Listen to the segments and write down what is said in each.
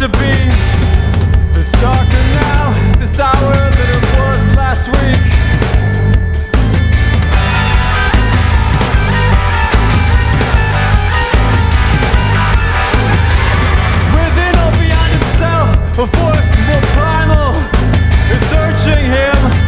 used to be. It's darker now, this hour, than it was last week. A force more primal is urging him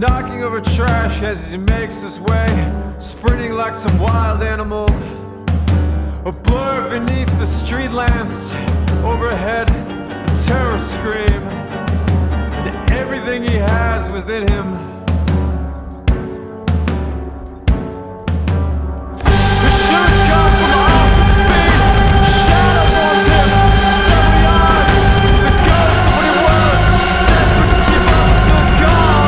knocking over trash as he makes his way, sprinting like some wild animal. A blur beneath the street lamps, overhead a terror scream, and everything he has within him. The shoes come from off his feet, shadow holds him, so many odds, the ghost of what he was, desperate to keep up till gone.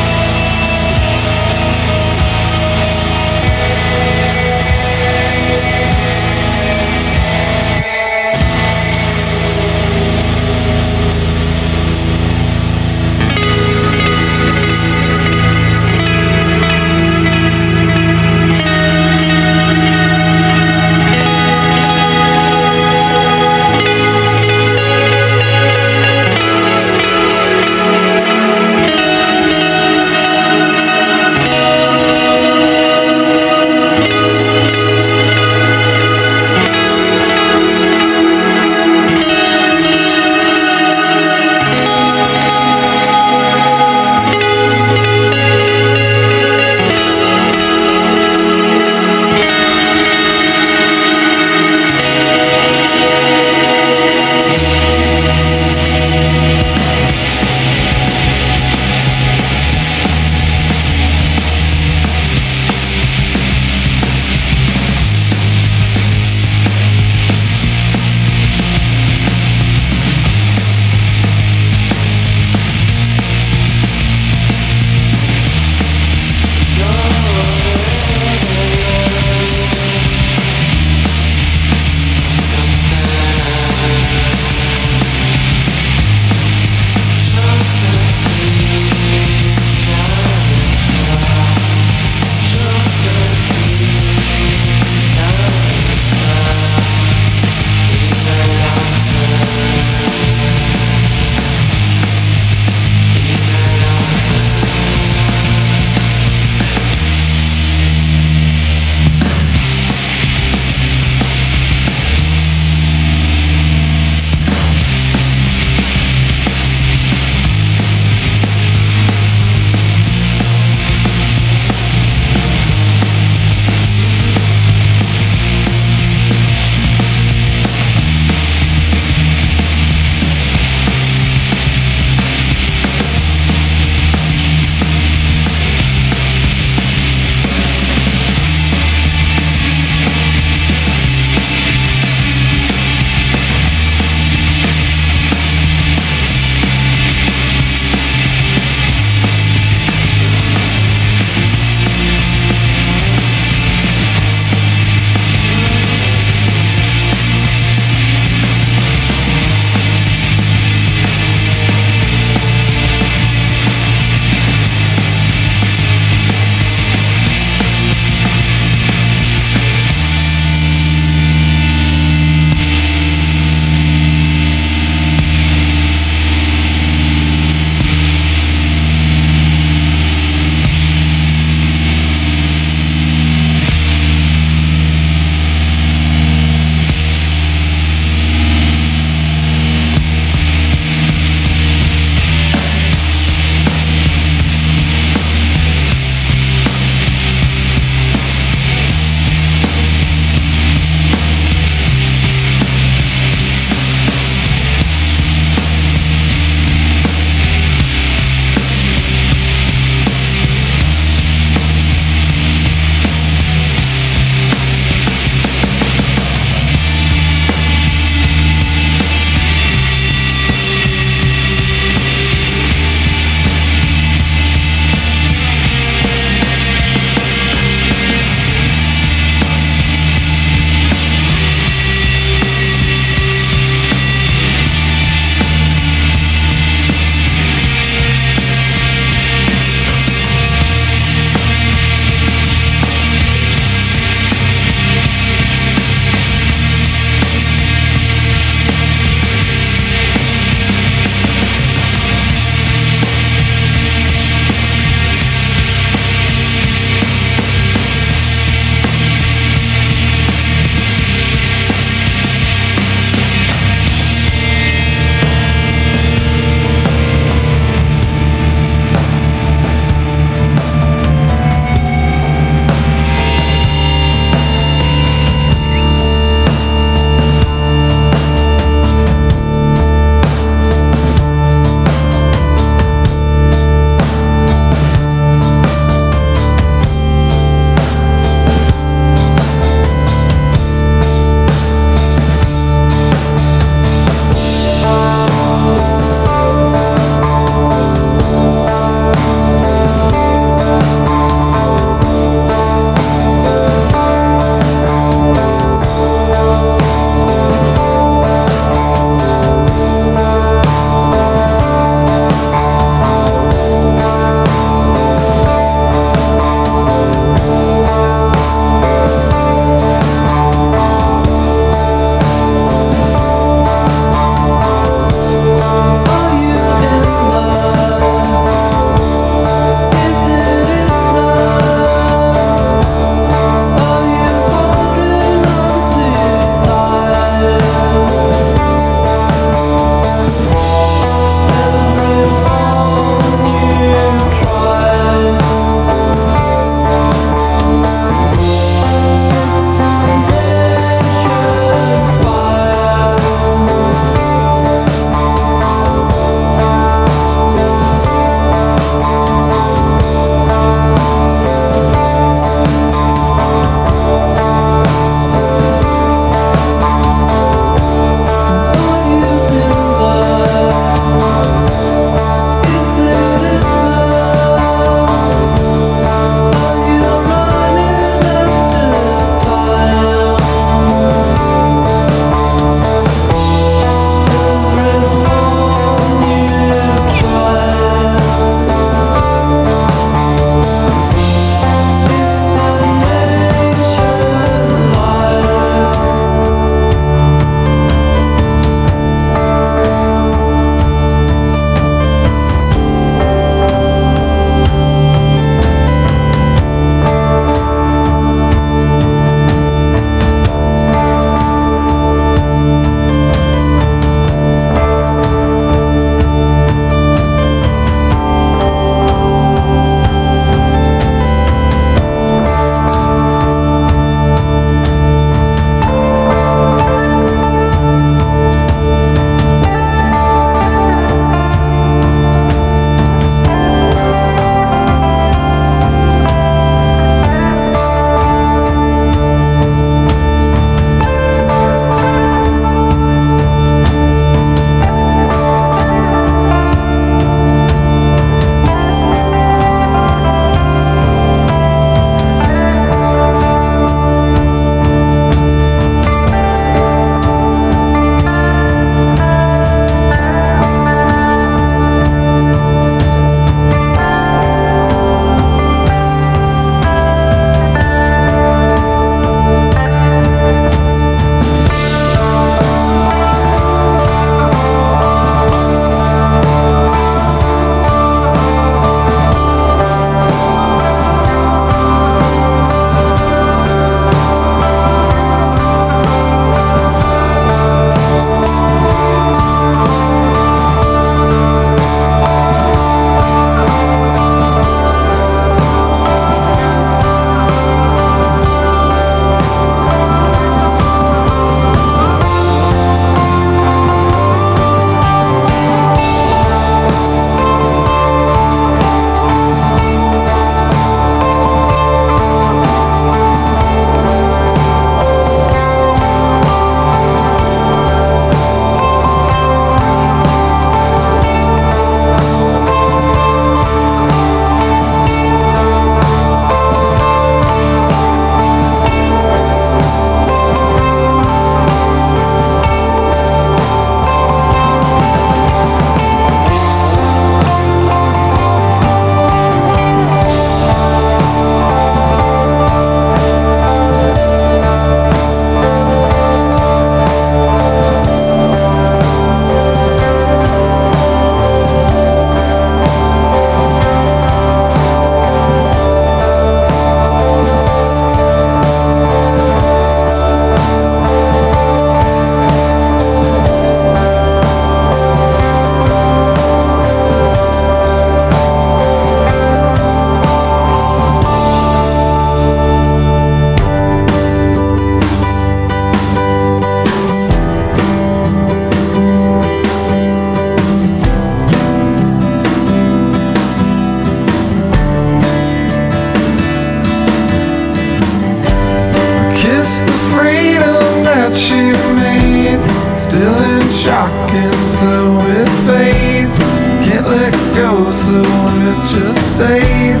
was the one that just stayed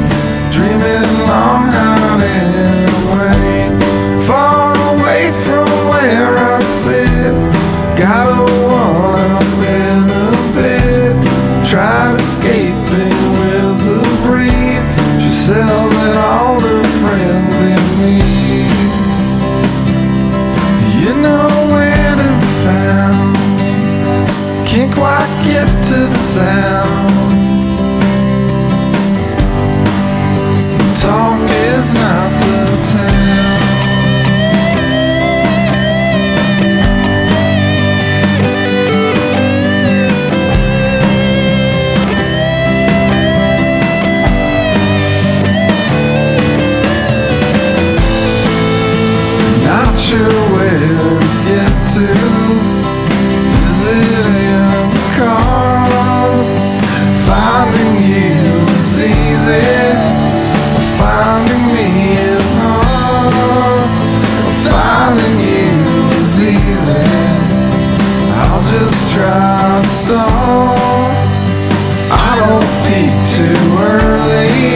dreaming long out and away, far away from where I sit. Gotta wanna bend a bit, tried escaping with the breeze. She sells it all to friends and me. You know where to be found, can't quite get to the sound. Talk is not the town. Not sure where to get to. Is it in the cars? Finding you is easy. Finding me is hard, finding you is easy. I'll just try to stall, I don't peek too early.